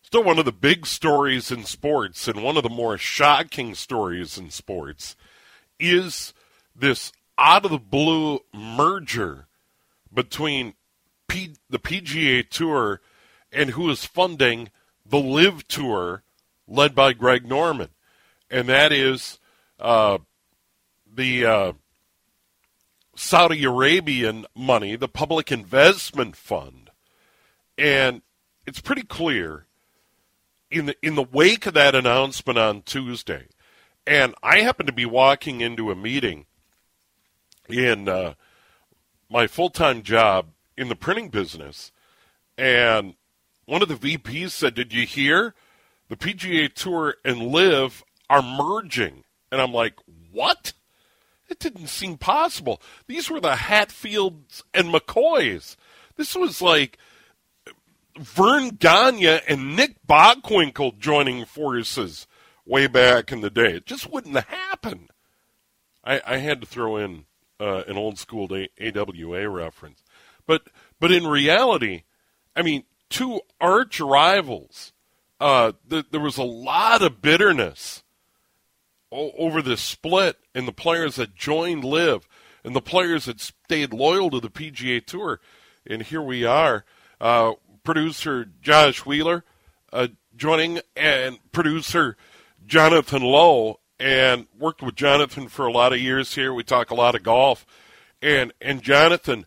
Still one of the big stories in sports, and one of the more shocking stories in sports, is this out-of-the-blue merger between the PGA Tour and who is funding the LIV Tour, led by Greg Norman, and that is the Saudi Arabian money, the Public Investment Fund. And it's pretty clear in the wake of that announcement on Tuesday, and I happened to be walking into a meeting in my full-time job in the printing business, and one of the VPs said, "Did you hear? The PGA Tour and LIV are merging." And I'm like, what? It didn't seem possible. These were the Hatfields and McCoys. This was like Vern Gagne and Nick Bockwinkle joining forces way back in the day. It just wouldn't happen. I had to throw in an old-school AWA reference. But in reality, I mean, two arch rivals. There was a lot of bitterness over this split, and the players that joined LIV and the players that stayed loyal to the PGA Tour. And here we are, producer Josh Wheeler joining, and producer Jonathan Lowe, and worked with Jonathan for a lot of years here. We talk a lot of golf. And Jonathan,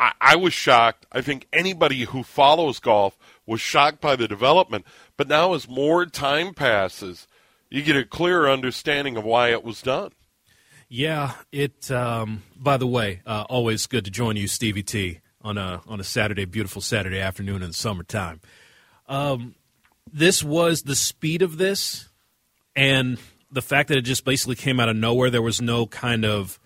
I was shocked. I think anybody who follows golf was shocked by the development. But now, as more time passes, you get a clearer understanding of why it was done. Yeah. It. By the way, always good to join you, Stevie T., on a Saturday, beautiful Saturday afternoon in the summertime. This was the speed of this, and the fact that it just basically came out of nowhere. There was no kind of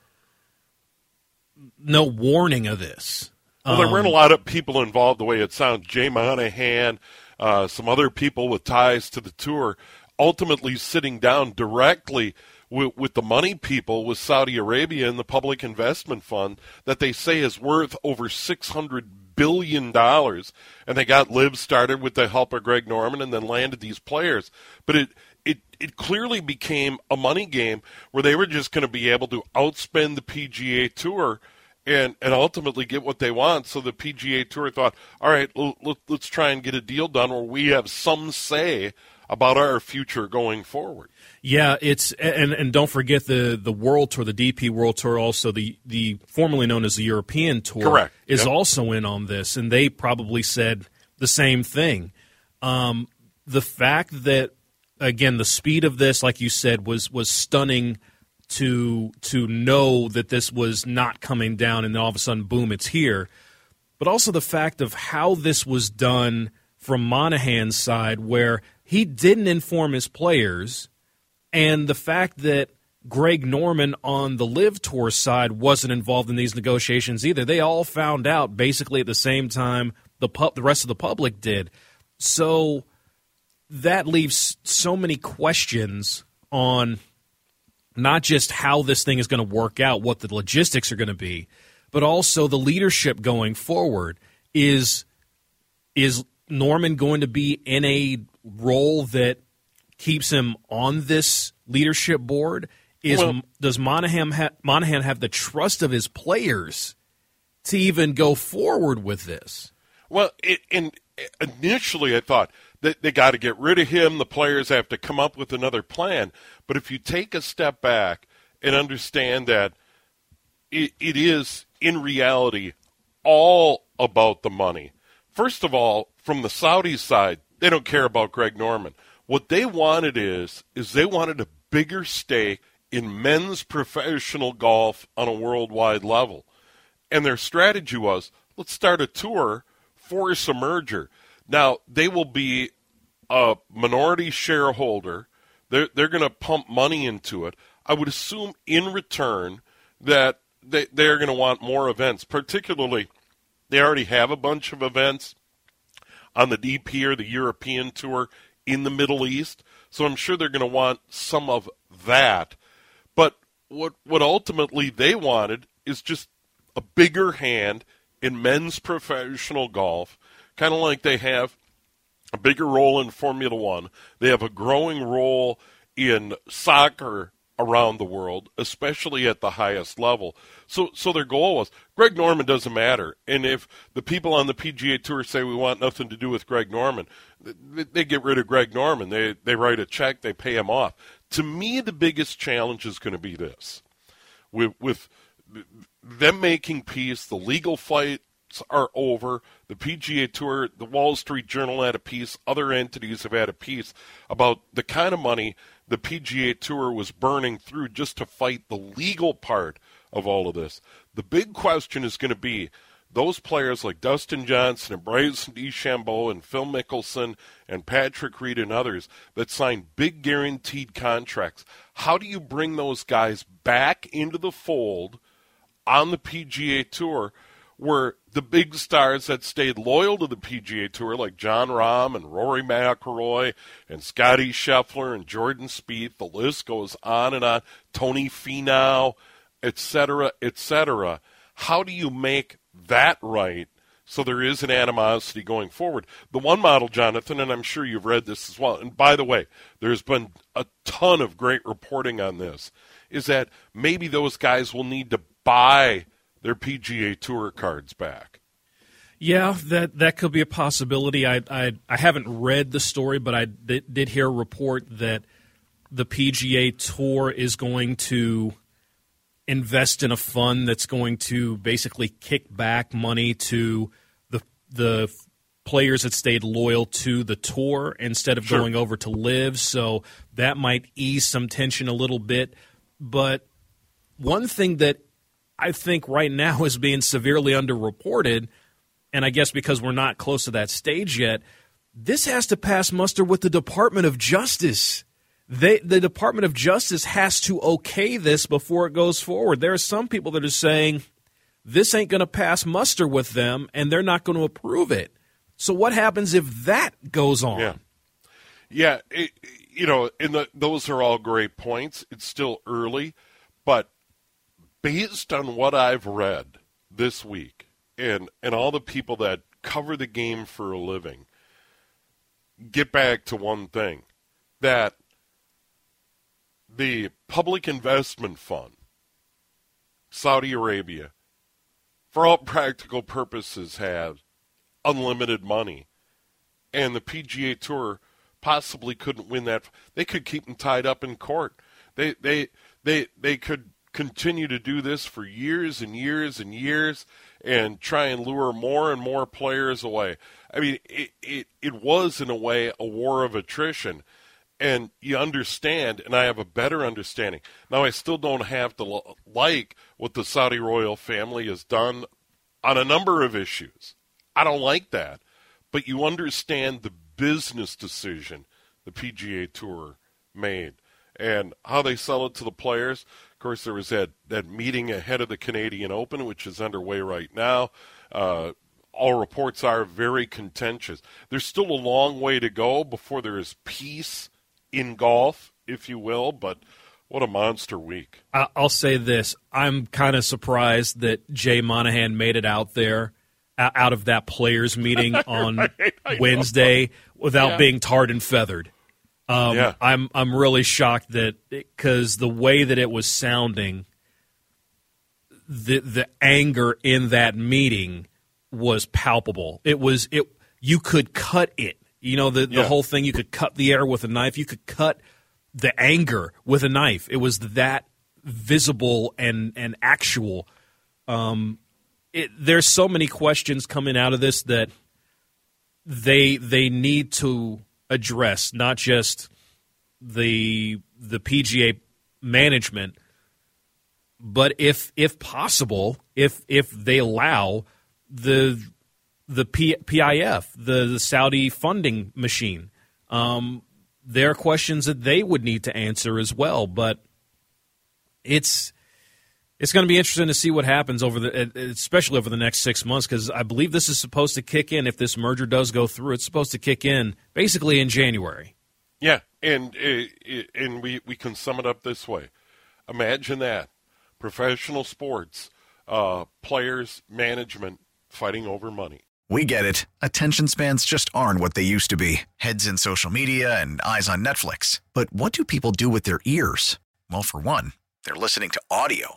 no warning of this. Well, there weren't a lot of people involved the way it sounds. Jay Monahan, some other people with ties to the tour, ultimately sitting down directly with the money people, with Saudi Arabia and the Public Investment Fund, that they say is worth over $600 billion. And they got LIV started with the help of Greg Norman and then landed these players. But it clearly became a money game where they were just going to be able to outspend the PGA Tour and ultimately get what they want. So the PGA Tour thought, all right, let's try and get a deal done where we have some say about our future going forward. Yeah, it's and don't forget the World Tour, the DP World Tour, also the formerly known as the European Tour. Correct. Is also in on this, and they probably said the same thing. The fact that, again, the speed of this, like you said, was stunning to know that this was not coming down, and then all of a sudden, boom, it's here. But also the fact of how this was done from Monahan's side, where he didn't inform his players, and the fact that Greg Norman on the LIV Tour side wasn't involved in these negotiations either. They all found out basically at the same time the rest of the public did. So that leaves so many questions on not just how this thing is going to work out, what the logistics are going to be, but also the leadership going forward. Is Norman going to be in a role that keeps him on this leadership board? Does Monahan have the trust of his players to even go forward with this? Well, initially I thought they got to get rid of him. The players have to come up with another plan. But if you take a step back and understand that it is, in reality, all about the money. First of all, from the Saudi side, they don't care about Greg Norman. What they wanted is they wanted a bigger stake in men's professional golf on a worldwide level. And their strategy was, let's start a tour, force a merger. Now, they will be a minority shareholder. They're going to pump money into it. I would assume in return that they're going to want more events, particularly they already have a bunch of events on the DP or the European Tour in the Middle East. So I'm sure they're going to want some of that. But what ultimately they wanted is just a bigger hand in men's professional golf, kind of like they have a bigger role in Formula One. They have a growing role in soccer around the world, especially at the highest level. So their goal was, Greg Norman doesn't matter. And if the people on the PGA Tour say we want nothing to do with Greg Norman, they get rid of Greg Norman. They write a check, they pay him off. To me, the biggest challenge is going to be this. With them making peace, the legal fights are over. The PGA Tour, the Wall Street Journal had a piece, other entities have had a piece about the kind of money the PGA Tour was burning through just to fight the legal part of all of this. The big question is going to be those players like Dustin Johnson and Bryson DeChambeau and Phil Mickelson and Patrick Reed and others that signed big guaranteed contracts. How do you bring those guys back into the fold on the PGA Tour where the big stars that stayed loyal to the PGA Tour, like John Rahm and Rory McIlroy and Scotty Scheffler and Jordan Spieth, the list goes on and on, Tony Finau, et cetera, et cetera. How do you make that right so there is an animosity going forward? The one model, Jonathan, and I'm sure you've read this as well, and by the way, there's been a ton of great reporting on this, is that maybe those guys will need to buy their PGA Tour cards back. Yeah, that could be a possibility. I haven't read the story, but I did hear a report that the PGA Tour is going to invest in a fund that's going to basically kick back money to the players that stayed loyal to the tour instead of going over to LIV. So that might ease some tension a little bit. But one thing that I think right now is being severely underreported, and I guess because we're not close to that stage yet, this has to pass muster with the Department of Justice. The Department of Justice has to okay this before it goes forward. There are some people that are saying this ain't going to pass muster with them, and they're not going to approve it. So what happens if that goes on? Yeah, those are all great points. It's still early, but based on what I've read this week and all the people that cover the game for a living, get back to one thing, that the Public Investment Fund, Saudi Arabia, for all practical purposes, had unlimited money, and the PGA Tour possibly couldn't win that. They could keep them tied up in court. They could continue to do this for years and years and years and try and lure more and more players away. I mean, it was, in a way, a war of attrition. And you understand, and I have a better understanding. Now, I still don't have to like what the Saudi royal family has done on a number of issues. I don't like that. But you understand the business decision the PGA Tour made and how they sell it to the players. Of course, there was that meeting ahead of the Canadian Open, which is underway right now. All reports are very contentious. There's still a long way to go before there is peace in golf, if you will, but what a monster week. I'll say this. I'm kind of surprised that Jay Monahan made it out there, out of that players' meeting on Wednesday without being tarred and feathered. I'm really shocked that because the way that it was sounding, the anger in that meeting was palpable. It was you could cut it. You know the whole thing. You could cut the air with a knife. You could cut the anger with a knife. It was that visible and actual. There's so many questions coming out of this that they need to address, not just the PGA management, but if possible, if they allow the PIF, the Saudi funding machine, There are questions that they would need to answer as well. But it's going to be interesting to see what happens especially over the next 6 months, because I believe this is supposed to kick in. If this merger does go through, it's supposed to kick in basically in January. Yeah, and we can sum it up this way. Imagine that. Professional sports, players, management fighting over money. We get it. Attention spans just aren't what they used to be. Heads in social media and eyes on Netflix. But what do people do with their ears? Well, for one, they're listening to audio.